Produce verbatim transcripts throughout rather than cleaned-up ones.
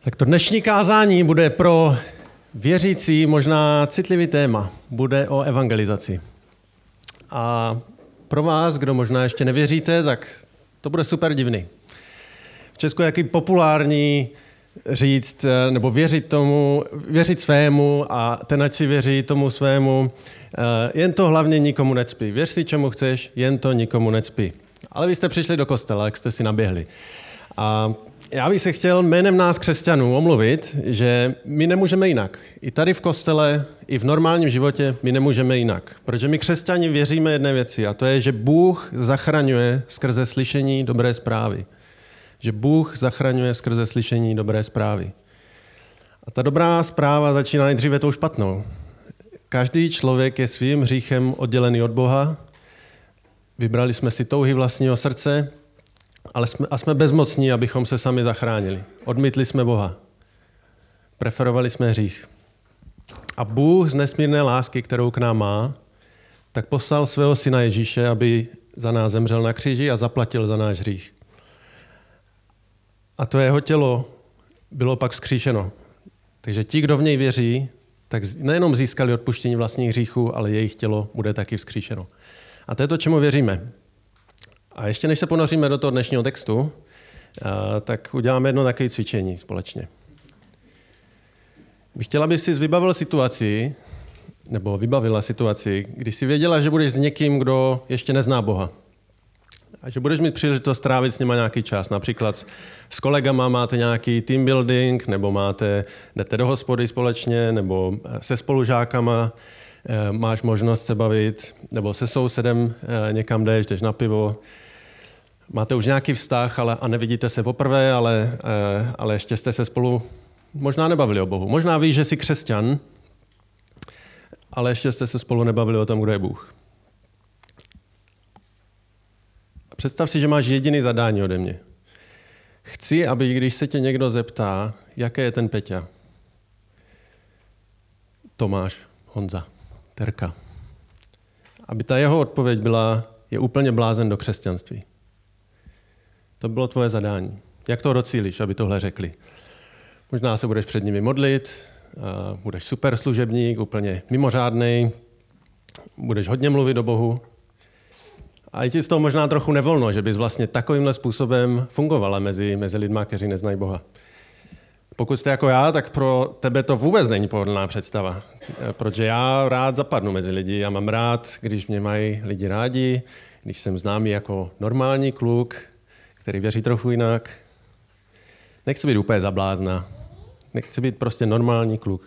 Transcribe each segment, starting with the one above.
Tak to dnešní kázání bude pro věřící možná citlivý téma. Bude o evangelizaci. A pro vás, kdo možná ještě nevěříte, tak to bude super divný. V Česku je jaký populární říct, nebo věřit tomu, věřit svému a ten ať si věří tomu svému. Jen to hlavně nikomu necpí. Věř si, čemu chceš, jen to nikomu necpí. Ale vy jste přišli do kostela, jak jste si naběhli. A já bych se chtěl jménem nás křesťanů omluvit, že my nemůžeme jinak. I tady v kostele, i v normálním životě my nemůžeme jinak. Protože my křesťani věříme jedné věci a to je, že Bůh zachraňuje skrze slyšení dobré zprávy. Že Bůh zachraňuje skrze slyšení dobré zprávy. A ta dobrá zpráva začíná nejdříve tou špatnou. Každý člověk je svým hříchem oddělený od Boha. Vybrali jsme si touhy vlastního srdce, ale jsme, a jsme bezmocní, abychom se sami zachránili. Odmítli jsme Boha. Preferovali jsme hřích. A Bůh z nesmírné lásky, kterou k nám má, tak poslal svého syna Ježíše, aby za nás zemřel na kříži a zaplatil za náš hřích. A to jeho tělo bylo pak vzkříšeno. Takže ti, kdo v něj věří, tak nejenom získali odpuštění vlastních hříchů, ale jejich tělo bude taky vzkříšeno. A to je to, čemu věříme. A ještě než se ponoříme do toho dnešního textu, tak uděláme jedno takové cvičení společně. Bych chtěla, aby jsi vybavil situaci, nebo vybavila situaci, když jsi věděla, že budeš s někým, kdo ještě nezná Boha. A že budeš mít příležitost strávit s nima nějaký čas. Například s kolegama máte nějaký team building, nebo máte, jdete do hospody společně, nebo se spolužákama máš možnost se bavit, nebo se sousedem někam jdeš, jdeš na pivo. Máte už nějaký vztah ale, a nevidíte se poprvé, ale, ale ještě jste se spolu možná nebavili o Bohu. Možná víš, že jsi křesťan, ale ještě jste se spolu nebavili o tom, kdo je Bůh. Představ si, že máš jediný zadání ode mě. Chci, aby když se tě někdo zeptá, jaké je ten Peťa. Tomáš, Honza, Terka. Aby ta jeho odpověď byla, je úplně blázen do křesťanství. To bylo tvoje zadání. Jak toho docílíš, aby tohle řekli? Možná se budeš před nimi modlit, budeš super služebník, úplně mimořádnej, budeš hodně mluvit o Bohu. A je ti z toho možná trochu nevolno, že bys vlastně takovýmhle způsobem fungovala mezi, mezi lidma, kteří neznají Boha. Pokud jste jako já, tak pro tebe to vůbec není pohodlná představa. Protože já rád zapadnu mezi lidi. Já mám rád, když mě mají lidi rádi, když jsem známý jako normální kluk, který věří trochu jinak. Nechci být úplně zablázna. Nechci být prostě normální kluk.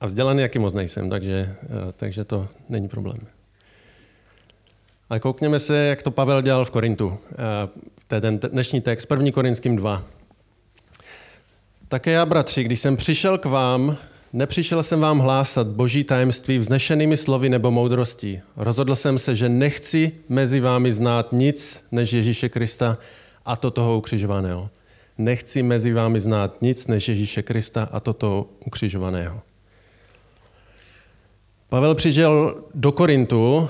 A vzdělaný jaký moc nejsem, takže, takže to není problém. A koukněme se, jak to Pavel dělal v Korintu. To je ten dnešní text, první Korintským dva. Také já, bratři, když jsem přišel k vám, nepřišel jsem vám hlásat boží tajemství vznešenými slovy nebo moudrostí. Rozhodl jsem se, že nechci mezi vámi znát nic než Ježíše Krista a to toho ukřižovaného. Nechci mezi vámi znát nic než Ježíše Krista a to toho ukřižovaného. Pavel přišel do Korintu,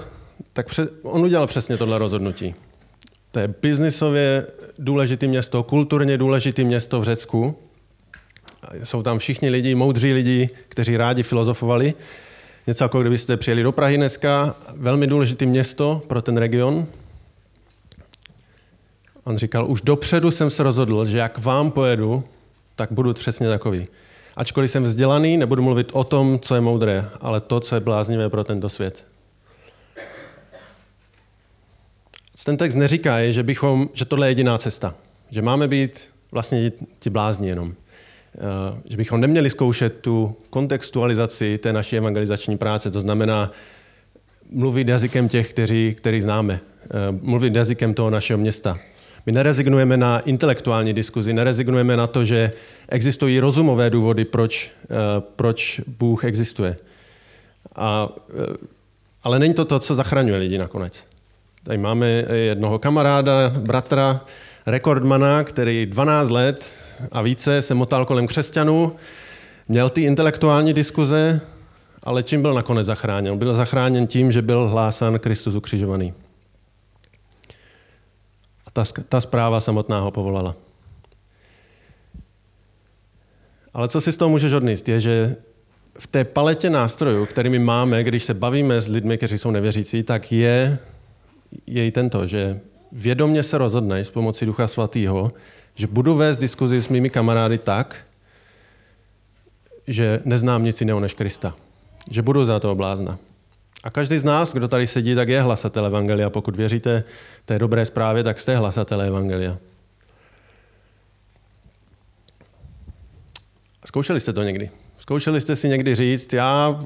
tak on udělal přesně tohle rozhodnutí. To je biznisově důležité město, kulturně důležité město v Řecku. Jsou tam všichni lidi, moudří lidi, kteří rádi filozofovali. Něco jako kdybyste přijeli do Prahy dneska. Velmi důležité město pro ten region. On říkal, už dopředu jsem se rozhodl, že jak vám pojedu, tak budu přesně takový. Ačkoliv jsem vzdělaný, nebudu mluvit o tom, co je moudré, ale to, co je bláznivé pro tento svět. Ten text neříká, je, že, bychom, že tohle je jediná cesta. Že máme být vlastně ti blázni jenom. Že bychom neměli zkoušet tu kontextualizaci té naší evangelizační práce. To znamená mluvit jazykem těch, kteří, který známe. Mluvit jazykem toho našeho města. My nerezignujeme na intelektuální diskuzi, nerezignujeme na to, že existují rozumové důvody, proč, proč Bůh existuje. A, ale není to to, co zachraňuje lidi nakonec. Tady máme jednoho kamaráda, bratra, rekordmana, který dvanáct let a více se motal kolem křesťanů, měl ty intelektuální diskuze, ale čím byl nakonec zachráněn? Byl zachráněn tím, že byl hlásán Kristus ukřižovaný. A ta, ta zpráva samotná ho povolala. Ale co si z toho můžeš odníst, je, že v té paletě nástrojů, kterými máme, když se bavíme s lidmi, kteří jsou nevěřící, tak je i tento, že vědomě se rozhodneš s pomocí Ducha Svatého, že budu vést diskuzi s mými kamarády tak, že neznám nic jiného než Krista. Že budu za toho blázna. A každý z nás, kdo tady sedí, tak je hlasatel evangelia. Pokud věříte té dobré zprávě, tak jste hlasatel evangelia. Zkoušeli jste to někdy? Zkoušeli jste si někdy říct, já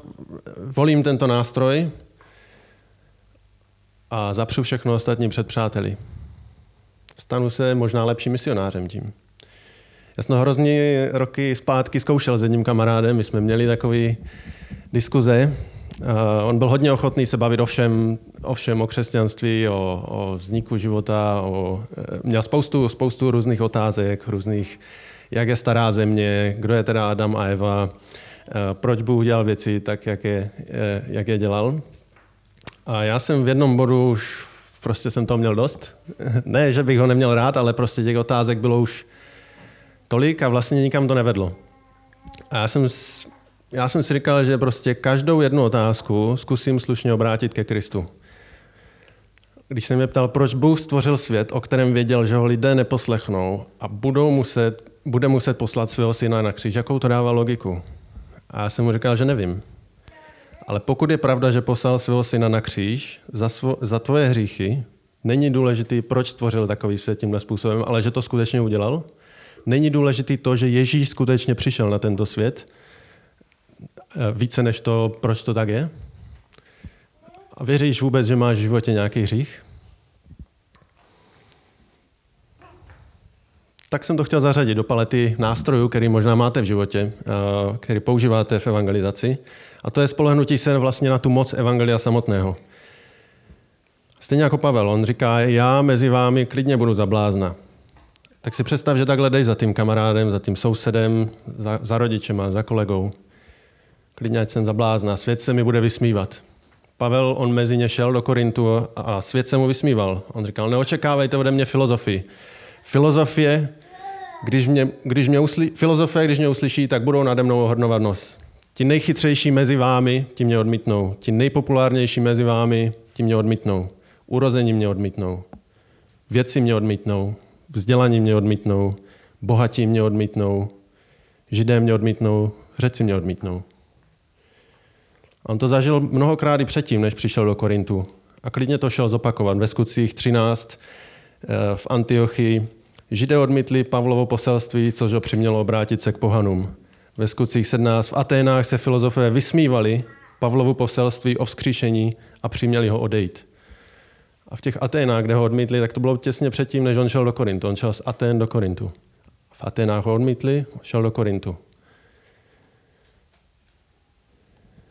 volím tento nástroj a zapřu všechno ostatní před přáteli. Stanu se možná lepším misionářem tím. Já jsem hrozný roky zpátky zkoušel s jedním kamarádem, my jsme měli takový diskuze. On byl hodně ochotný se bavit o všem, o všem, o křesťanství, o, o vzniku života, o, měl spoustu, spoustu různých otázek, různých, jak je stará země, kdo je teda Adam a Eva, proč Bůh dělal věci tak, jak je, jak je dělal. A já jsem v jednom bodu už prostě jsem toho měl dost. Ne, že bych ho neměl rád, ale prostě těch otázek bylo už tolik a vlastně nikam to nevedlo. A já jsem, já jsem si říkal, že prostě každou jednu otázku zkusím slušně obrátit ke Kristu. Když jsem mě ptal, proč Bůh stvořil svět, o kterém věděl, že ho lidé neposlechnou a budou muset, bude muset poslat svého syna na kříž, jakou to dává logiku? A já jsem mu říkal, že nevím. Ale pokud je pravda, že poslal svého syna na kříž za, svo, za tvoje hříchy, není důležitý, proč stvořil takový svět tímhle způsobem, ale že to skutečně udělal. Není důležitý to, že Ježíš skutečně přišel na tento svět, více než to, proč to tak je. A věříš vůbec, že máš v životě nějaký hřích? Tak jsem to chtěl zařadit do palety nástrojů, který možná máte v životě, který používáte v evangelizaci. A to je spolehnutí se vlastně na tu moc evangelia samotného. Stejně jako Pavel, on říká, já mezi vámi klidně budu za blázna. Tak si představ, že takhle jdeš za tím kamarádem, za tím sousedem, za, za rodičema, za kolegou. Klidně, ať jsem za blázna, svět se mi bude vysmívat. Pavel, on mezi ně šel do Korintu a svět se mu vysmíval. On říkal, neočekávejte ode mě filozofii. Filozofie, když mě, když mě uslyší, filozofé, když mě uslyší, tak budou nade mnou ohrnovat nos. Ti nejchytřejší mezi vámi, ti mě odmítnou. Ti nejpopulárnější mezi vámi, ti mě odmítnou. Urození mě odmítnou. Vědci mě odmítnou. Vzdělaní mě odmítnou. Bohatí mě odmítnou. Židé mě odmítnou. Řeci mě odmítnou. On to zažil mnohokrát i předtím, než přišel do Korintu. A klidně to šel zopakovat. Ve Skutcích třináct v Antiochii Židé odmítli Pavlovo poselství, což ho přimělo obrátit se k pohanům. Ve Skutcích sedmnáct v Aténách se filozofové vysmívali Pavlovu poselství o vzkříšení a přiměli ho odejít. A v těch Aténách, kde ho odmítli, tak to bylo těsně předtím, než on šel do Korintu. On šel z Atén do Korintu. V Aténách ho odmítli, šel do Korintu.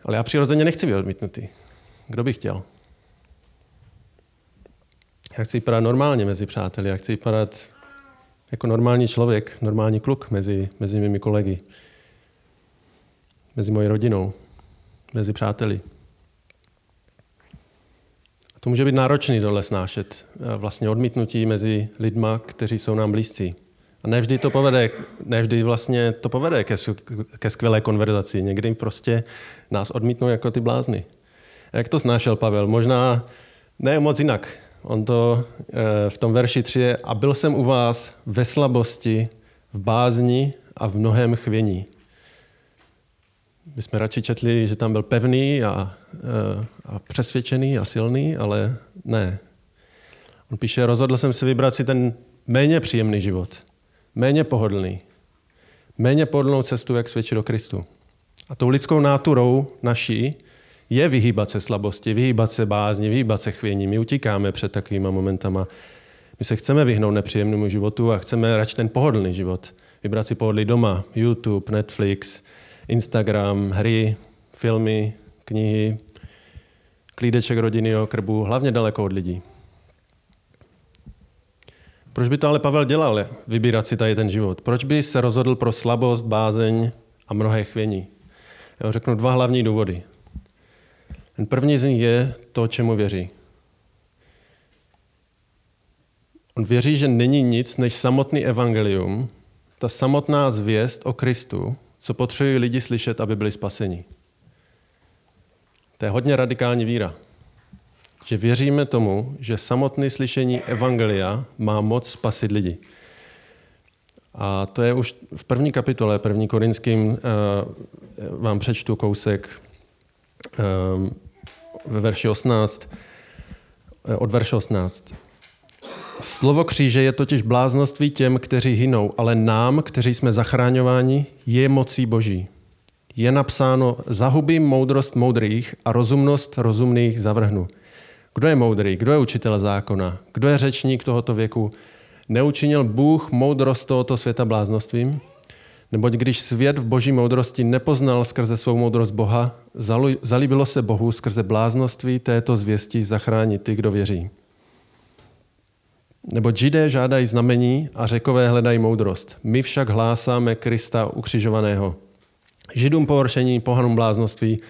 Ale já přirozeně nechci být odmítnutý. Kdo by chtěl? Já chci vypadat normálně mezi přáteli. Já chci vypadat jako normální člověk, normální kluk mezi, mezi mými kolegy. Mezi mojí rodinou, mezi přáteli. A to může být náročný tohle snášet. Vlastně odmítnutí mezi lidma, kteří jsou nám blízcí. A ne vždy to povede, ne vždy vlastně to povede ke, ke skvělé konverzaci. Někdy prostě nás odmítnou jako ty blázny. A jak to snášel Pavel? Možná ne moc jinak. On to v tom verši tři je, a byl jsem u vás ve slabosti, v bázni a v mnohém chvění. My jsme radši četli, že tam byl pevný a, a přesvědčený a silný, ale ne. On píše, rozhodl jsem se vybrat si ten méně příjemný život, méně pohodlný, méně pohodlnou cestu, jak svědčit o Kristu. A tou lidskou náturou naší je vyhýbat se slabosti, vyhýbat se bázni, vyhýbat se chvění. My utíkáme před takovýma momentama. My se chceme vyhnout nepříjemnému životu a chceme radši ten pohodlný život. Vybrat si pohodlí doma, YouTube, Netflix, Instagram, hry, filmy, knihy, klídeček rodinného krbu, hlavně daleko od lidí. Proč by to ale Pavel dělal, vybírat si tady ten život? Proč by se rozhodl pro slabost, bázeň a mnohé chvění? Já řeknu dva hlavní důvody. Ten první z nich je to, čemu věří. On věří, že není nic než samotný evangelium, ta samotná zvěst o Kristu, co potřebují lidi slyšet, aby byli spaseni. To je hodně radikální víra. Že věříme tomu, že samotné slyšení evangelia má moc spasit lidi. A to je už v první kapitole, první Korinským, vám přečtu kousek ve verši osmnáct, od verše osmnáct. Slovo kříže je totiž bláznoství těm, kteří hynou, ale nám, kteří jsme zachráňováni, je mocí Boží. Je napsáno, zahubím moudrost moudrých a rozumnost rozumných zavrhnu. Kdo je moudrý? Kdo je učitel zákona? Kdo je řečník tohoto věku? Neučinil Bůh moudrost tohoto světa bláznostvím? Neboť když svět v boží moudrosti nepoznal skrze svou moudrost Boha, zalíbilo se Bohu skrze bláznoství této zvěsti zachránit ty, kdo věří. Neboť Židé žádají znamení a Řekové hledají moudrost. My však hlásáme Krista ukřižovaného. Židům pohoršení, pohanům bláznoství,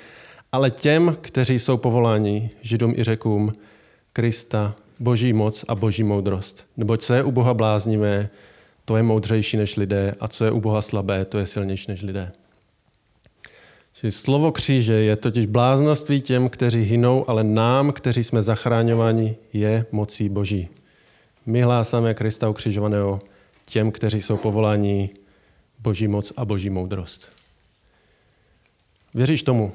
ale těm, kteří jsou povoláni, Židům i Řekům, Krista, boží moc a boží moudrost. Neboť co je u Boha bláznivé, to je moudřejší než lidé, a co je u Boha slabé, to je silnější než lidé. Čili slovo kříže je totiž bláznoství těm, kteří hynou, ale nám, kteří jsme zachráňováni, je mocí boží. My hlásáme Krista ukřižovaného těm, kteří jsou povoláni, boží moc a boží moudrost. Věříš tomu?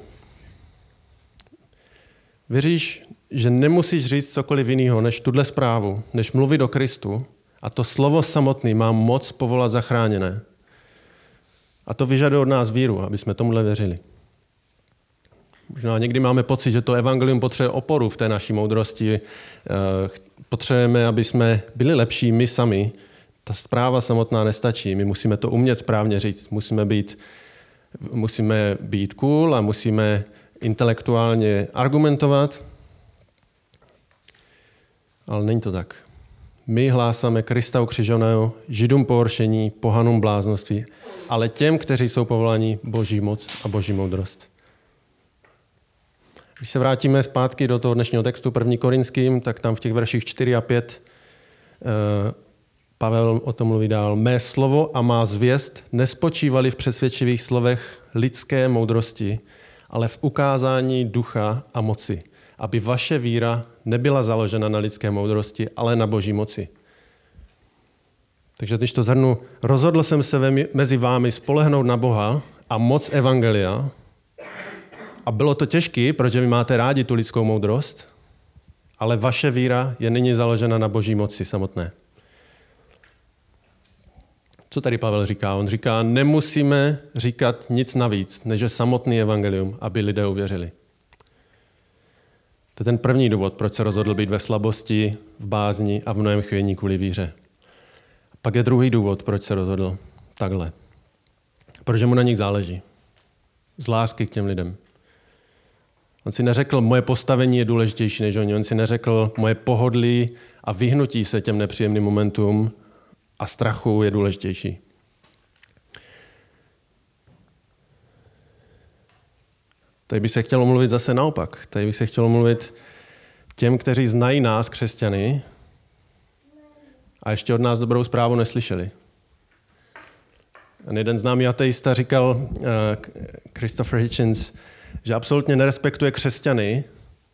Věříš, že nemusíš říct cokoliv jiného než tuhle zprávu, než mluvit o Kristu, a to slovo samotný má moc povolat zachráněné. A to vyžaduje od nás víru, aby jsme tomuhle věřili. Možná někdy máme pocit, že to evangelium potřebuje oporu v té naší moudrosti. Potřebujeme, aby jsme byli lepší my sami. Ta zpráva samotná nestačí. My musíme to umět správně říct. Musíme být, musíme být cool a musíme intelektuálně argumentovat, ale není to tak. My hlásáme Krista ukřižovaného, Židům pohoršení, pohanům bláznoství, ale těm, kteří jsou povoláni, boží moc a boží moudrost. Když se vrátíme zpátky do toho dnešního textu první Korinským, tak tam v těch verších čtyři a pět Pavel o tom mluví dál. Mé slovo a má zvěst nespočívali v přesvědčivých slovech lidské moudrosti, ale v ukázání ducha a moci, aby vaše víra nebyla založena na lidské moudrosti, ale na boží moci. Takže když to zhrnu, rozhodl jsem se mezi vámi spolehnout na Boha a moc evangelia. A bylo to těžké, protože vy máte rádi tu lidskou moudrost, ale vaše víra je nyní založena na boží moci samotné. Co tady Pavel říká? On říká, nemusíme říkat nic navíc, než je samotný evangelium, aby lidé uvěřili. To je ten první důvod, proč se rozhodl být ve slabosti, v bázni a v mnohem chvění kvůli víře. Pak je druhý důvod, proč se rozhodl takhle. Protože mu na nich záleží. Z lásky k těm lidem. On si neřekl, moje postavení je důležitější než oni. On si neřekl, moje pohodlí a vyhnutí se těm nepříjemným momentům a strachu je důležitější. Tady by se chtělo mluvit zase naopak. Tady by se chtělo mluvit těm, kteří znají nás, křesťany, a ještě od nás dobrou zprávu neslyšeli. A jeden známý ateista říkal, uh, Christopher Hitchens, že absolutně nerespektuje křesťany,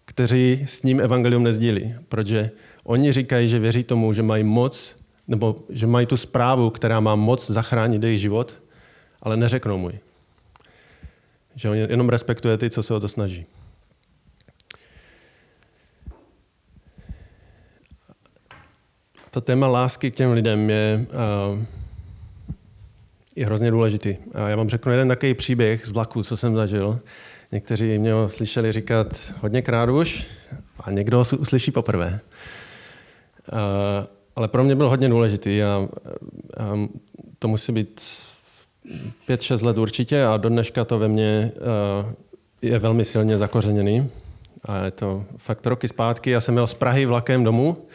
kteří s ním evangelium nezdílí, protože oni říkají, že věří tomu, že mají moc, nebo že mají tu zprávu, která má moc zachránit jejich život, ale neřeknou mu ji. Že on jenom respektuje ty, co se o to snaží. To téma lásky k těm lidem je, je hrozně důležitý. A já vám řeknu jeden takový příběh z vlaku, co jsem zažil. Někteří mě ho slyšeli říkat hodněkrát už a někdo ho uslyší poprvé. A ale pro mě byl hodně důležitý a, a to musí být pět šest let určitě a do dneška to ve mně je velmi silně zakořeněný. A je to fakt roky zpátky. Já jsem jel z Prahy vlakem domů.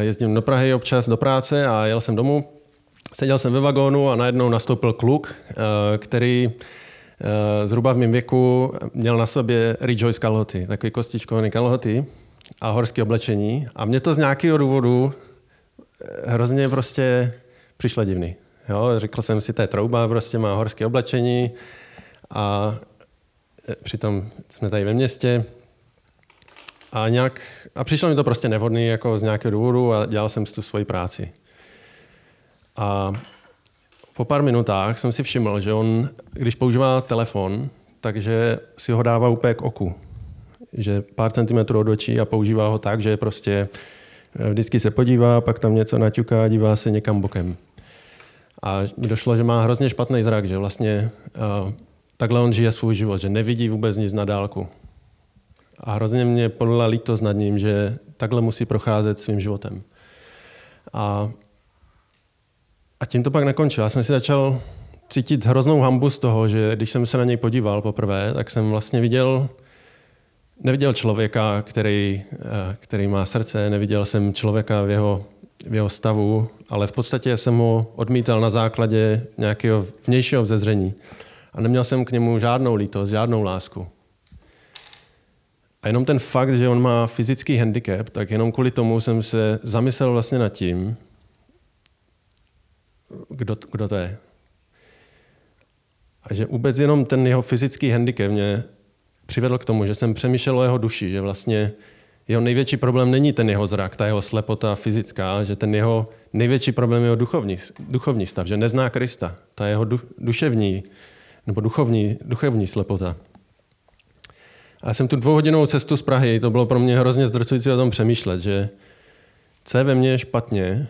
Jezdím do Prahy občas do práce a jel jsem domů. Seděl jsem ve vagónu a najednou nastoupil kluk, který zhruba v mém věku měl na sobě Rejoice kalhoty, takový kostičkovaný kalhoty a horské oblečení. A mě to z nějakého důvodu hrozně prostě přišlo divný. Jo, řekl jsem si, to je trouba, prostě má horské oblečení a přitom jsme tady ve městě. A, nějak, a přišlo mi to prostě nevhodný jako z nějakého důvodu a dělal jsem tu svoji práci. A po pár minutách jsem si všiml, že on, když používá telefon, takže si ho dává úplně k oku. Že pár centimetrů od očí a používá ho tak, že prostě vždycky se podívá, pak tam něco naťuká, dívá se někam bokem. A mi došlo, že má hrozně špatný zrak, že vlastně uh, takhle on žije svůj život, že nevidí vůbec nic na dálku. A hrozně mě podala lítost nad ním, že takhle musí procházet svým životem. A, a tím to pak nekončilo. Já jsem si začal cítit hroznou hanbu z toho, že když jsem se na něj podíval poprvé, tak jsem vlastně viděl, neviděl člověka, který, který má srdce, neviděl jsem člověka v jeho, v jeho stavu, ale v podstatě jsem ho odmítal na základě nějakého vnějšího vzezření. A neměl jsem k němu žádnou lítost, žádnou lásku. A jenom ten fakt, že on má fyzický handicap, tak jenom kvůli tomu jsem se zamyslel vlastně nad tím, kdo, kdo to je. A že vůbec jenom ten jeho fyzický handicap mě přivedl k tomu, že jsem přemýšlel o jeho duši, že vlastně jeho největší problém není ten jeho zrak, ta jeho slepota fyzická, že ten jeho největší problém je jeho duchovní, duchovní stav, že nezná Krista, ta jeho du, duševní nebo duchovní, duchovní slepota. A jsem tu dvouhodinovou cestu z Prahy, to bylo pro mě hrozně zdrcující o tom přemýšlet, že co je ve mně špatně,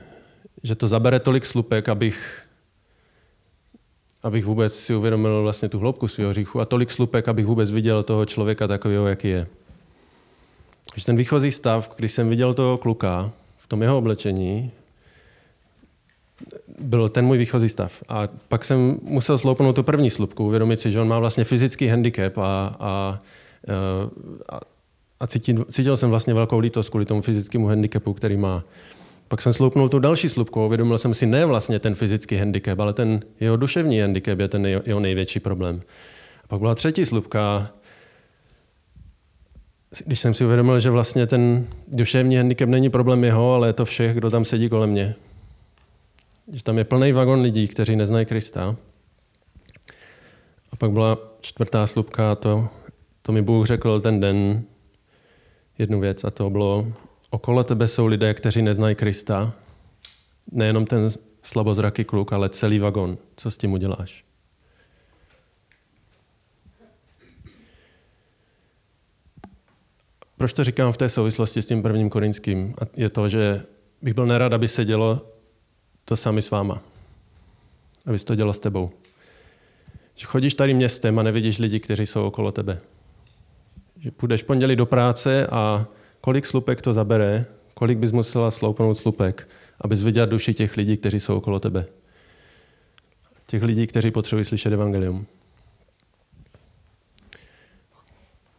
že to zabere tolik slupek, abych, abych vůbec si uvědomil vlastně tu hloubku svého hříchu a tolik slupek, abych vůbec viděl toho člověka takového, jaký je. Že ten výchozí stav, když jsem viděl toho kluka v tom jeho oblečení, byl ten můj výchozí stav. A pak jsem musel sloupnout tu první slupku, uvědomit si, že on má vlastně fyzický handicap a, a A, a cítil, cítil jsem vlastně velkou lítost kvůli tomu fyzickému handicapu, který má. Pak jsem sloupnul tu další slupku, uvědomil jsem si ne vlastně ten fyzický handicap, ale ten jeho duševní handicap je ten jeho největší problém. A pak byla třetí slupka, když jsem si uvědomil, že vlastně ten duševní handicap není problém jeho, ale je to všech, kdo tam sedí kolem mě. Že tam je plný vagon lidí, kteří neznají Krista. A pak byla čtvrtá slupka, to To mi Bůh řekl ten den jednu věc a to bylo, okolo tebe jsou lidé, kteří neznají Krista, nejenom ten slabozraký kluk, ale celý vagon. Co s tím uděláš? Proč to říkám v té souvislosti s tím prvním Korintským? Je to, že bych byl nerad, aby se dělo to sami s váma. Aby se to dělo s tebou. Že chodíš tady městem a nevidíš lidi, kteří jsou okolo tebe. Že půjdeš pondělí do práce a kolik slupek to zabere, kolik bys musela sloupnout slupek, abys viděla duši těch lidí, kteří jsou okolo tebe. Těch lidí, kteří potřebují slyšet evangelium.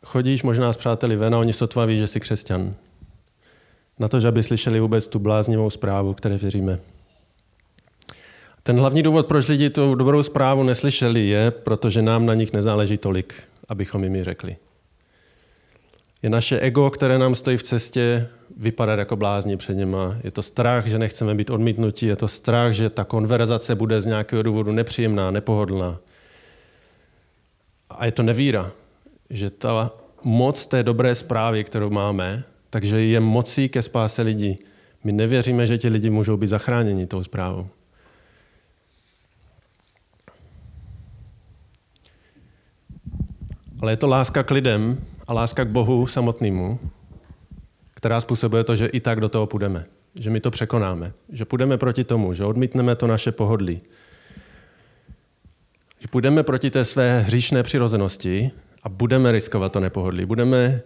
Chodíš možná s přáteli ven a oni sotva ví, že jsi křesťan. Na to, že aby slyšeli vůbec tu bláznivou zprávu, které věříme. Ten hlavní důvod, proč lidi tu dobrou zprávu neslyšeli, je, protože nám na nich nezáleží tolik, abychom jim ji řekli. Je naše ego, které nám stojí v cestě, vypadat jako blázni před něma. Je to strach, že nechceme být odmítnutí, je to strach, že ta konverzace bude z nějakého důvodu nepříjemná, nepohodlná. A je to nevíra, že ta moc té dobré zprávy, kterou máme, takže je mocí ke spáse lidí. My nevěříme, že ti lidi můžou být zachráněni tou zprávou. Ale je to láska k lidem a láska k Bohu samotnému, která způsobuje to, že i tak do toho půjdeme. Že my to překonáme. Že půjdeme proti tomu, že odmítneme to naše pohodlí. Že půjdeme proti té své hříšné přirozenosti a budeme riskovat to nepohodlí. Budeme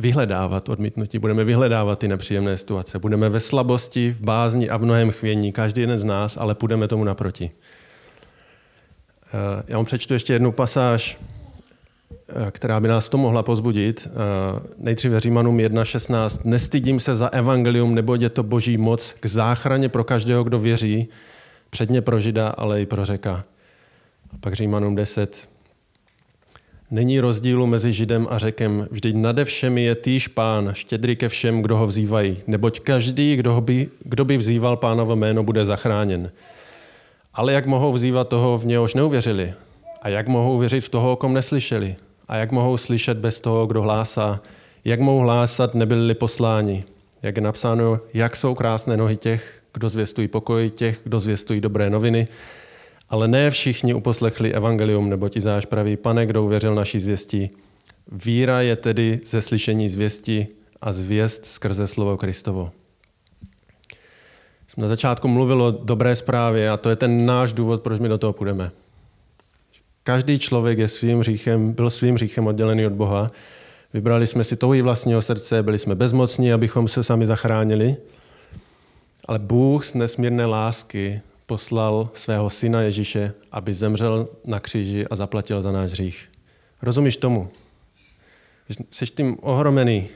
vyhledávat odmítnutí, budeme vyhledávat ty nepříjemné situace. Budeme ve slabosti, v bázni a v mnohem chvění. Každý jeden z nás, ale půjdeme tomu naproti. Já vám přečtu ještě jednu pasáž, která by nás to mohla pozbudit. Nejdříve Římanům jedna šestnáct. Nestydím se za evangelium, neboť je to boží moc k záchraně pro každého, kdo věří, předně pro Žida, ale i pro Řeka. A pak Římanům deset. Není rozdílu mezi Židem a Řekem, vždyť nade všemi je týž Pán, štědrý ke všem, kdo ho vzývají, neboť každý, kdo by, kdo by vzýval Pánovo jméno, bude zachráněn. Ale jak mohou vzývat toho, v něhož neuvěřili? A jak mohou věřit v toho, o kom neslyšeli? A jak mohou slyšet bez toho, kdo hlásá? Jak mohou hlásat, nebyli posláni? Jak je napsáno, jak jsou krásné nohy těch, kdo zvěstují pokoj, těch, kdo zvěstují dobré noviny. Ale ne všichni uposlechli evangelium, neboť Izáš praví, pane, kdo uvěřil naší zvěstí. Víra je tedy ze slyšení zvěstí a zvěst skrze slovo Kristovo. Jsem na začátku mluvil o dobré zprávě a to je ten náš důvod, proč my do toho půjdeme. Každý člověk je svým hříchem, byl svým hříchem oddělený od Boha. Vybrali jsme si touhy vlastního srdce, byli jsme bezmocní, abychom se sami zachránili. Ale Bůh z nesmírné lásky poslal svého syna Ježíše, aby zemřel na kříži a zaplatil za náš hřích. Rozumíš tomu? Jsi tím ohromený,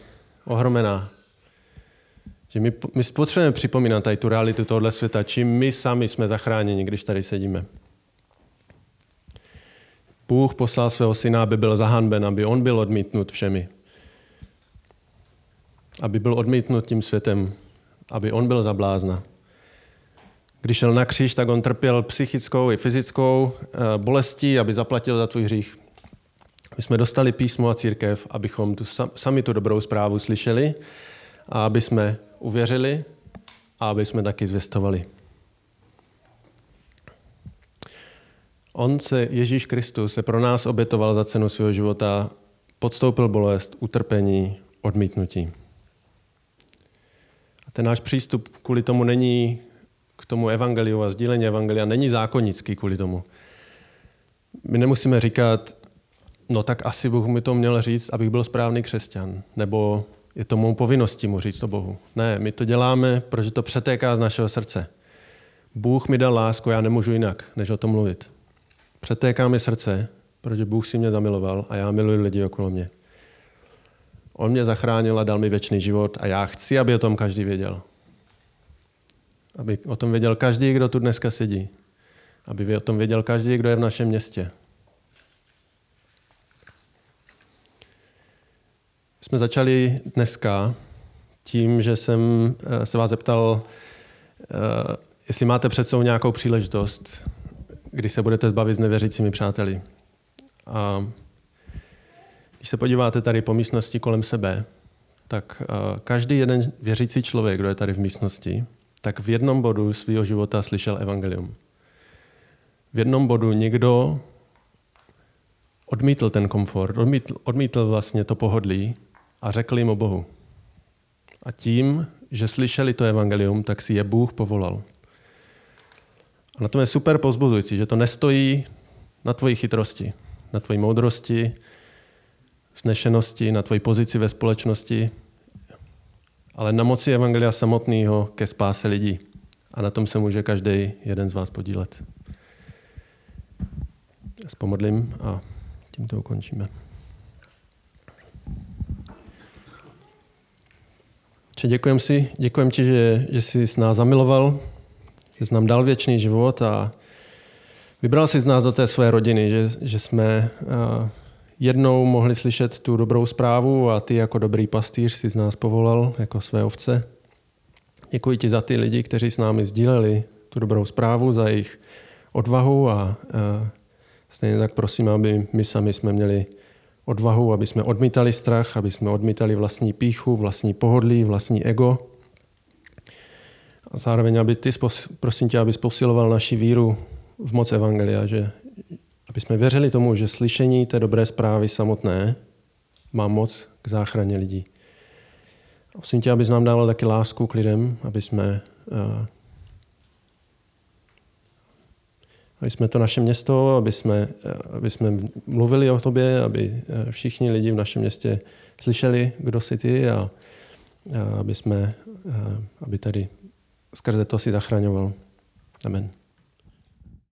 ohromená. Že my, my potřebujeme připomínat tady tu realitu tohoto světa, čím my sami jsme zachráněni, když tady sedíme. Bůh poslal svého syna, aby byl zahanben, aby on byl odmítnut všemi. Aby byl odmítnut tím světem, aby on byl za blázna. Když šel na kříž, tak on trpěl psychickou i fyzickou bolestí, aby zaplatil za tvůj hřích. My jsme dostali písmo a církev, abychom tu, sami tu dobrou zprávu slyšeli a aby jsme uvěřili a aby jsme taky zvěstovali. On se, Ježíš Kristus, se pro nás obětoval za cenu svého života, podstoupil bolest, utrpení, odmítnutí. A ten náš přístup kvůli tomu není, k tomu evangeliu a sdílení evangelia, není zákonický kvůli tomu. My nemusíme říkat, no tak asi Bůh mi to měl říct, abych byl správný křesťan, nebo je to mou povinností mu říct to Bohu. Ne, my to děláme, protože to přetéká z našeho srdce. Bůh mi dal lásku, já nemůžu jinak, než o tom mluvit. Přetéká mi srdce, protože Bůh si mě zamiloval a já miluji lidi okolo mě. On mě zachránil a dal mi věčný život a já chci, aby o tom každý věděl. Aby o tom věděl každý, kdo tu dneska sedí. Aby o tom věděl každý, kdo je v našem městě. Jsme začali dneska tím, že jsem se vás zeptal, jestli máte před sebou nějakou příležitost, když se budete zbavit s nevěřícími přáteli. A když se podíváte tady po místnosti kolem sebe, tak každý jeden věřící člověk, kdo je tady v místnosti, tak v jednom bodu svého života slyšel evangelium. V jednom bodu někdo odmítl ten komfort, odmítl, odmítl vlastně to pohodlí a řekl jim o Bohu. A tím, že slyšeli to evangelium, tak si je Bůh povolal. A na tom je super povzbuzující, že to nestojí na tvojí chytrosti, na tvojí moudrosti, vznešenosti, na tvojí pozici ve společnosti, ale na moci evangelia samotného ke spáse lidí. A na tom se může každý jeden z vás podílet. Já se pomodlím a tím to ukončíme. Děkujem si, děkujem ti, že, že jsi s nás zamiloval, že jsi nám dal věčný život a vybral jsi z nás do té své rodiny, že, že jsme jednou mohli slyšet tu dobrou zprávu a ty jako dobrý pastýř jsi z nás povolal jako své ovce. Děkuji ti za ty lidi, kteří s námi sdíleli tu dobrou zprávu, za jejich odvahu a, a stejně tak prosím, aby my sami jsme měli odvahu, aby jsme odmítali strach, aby jsme odmítali vlastní pýchu, vlastní pohodlí, vlastní ego. A zároveň, aby ty, prosím tě, abys posiloval naši víru v moc evangelia, že aby jsme věřili tomu, že slyšení té dobré zprávy samotné má moc k záchraně lidí. A prosím tě, abys nám dával taky lásku k lidem, aby jsme, aby jsme to naše město, aby jsme, aby jsme mluvili o tobě, aby všichni lidi v našem městě slyšeli, kdo jsi ty a, a aby jsme, aby tady skrze to si zachraňoval. Amen.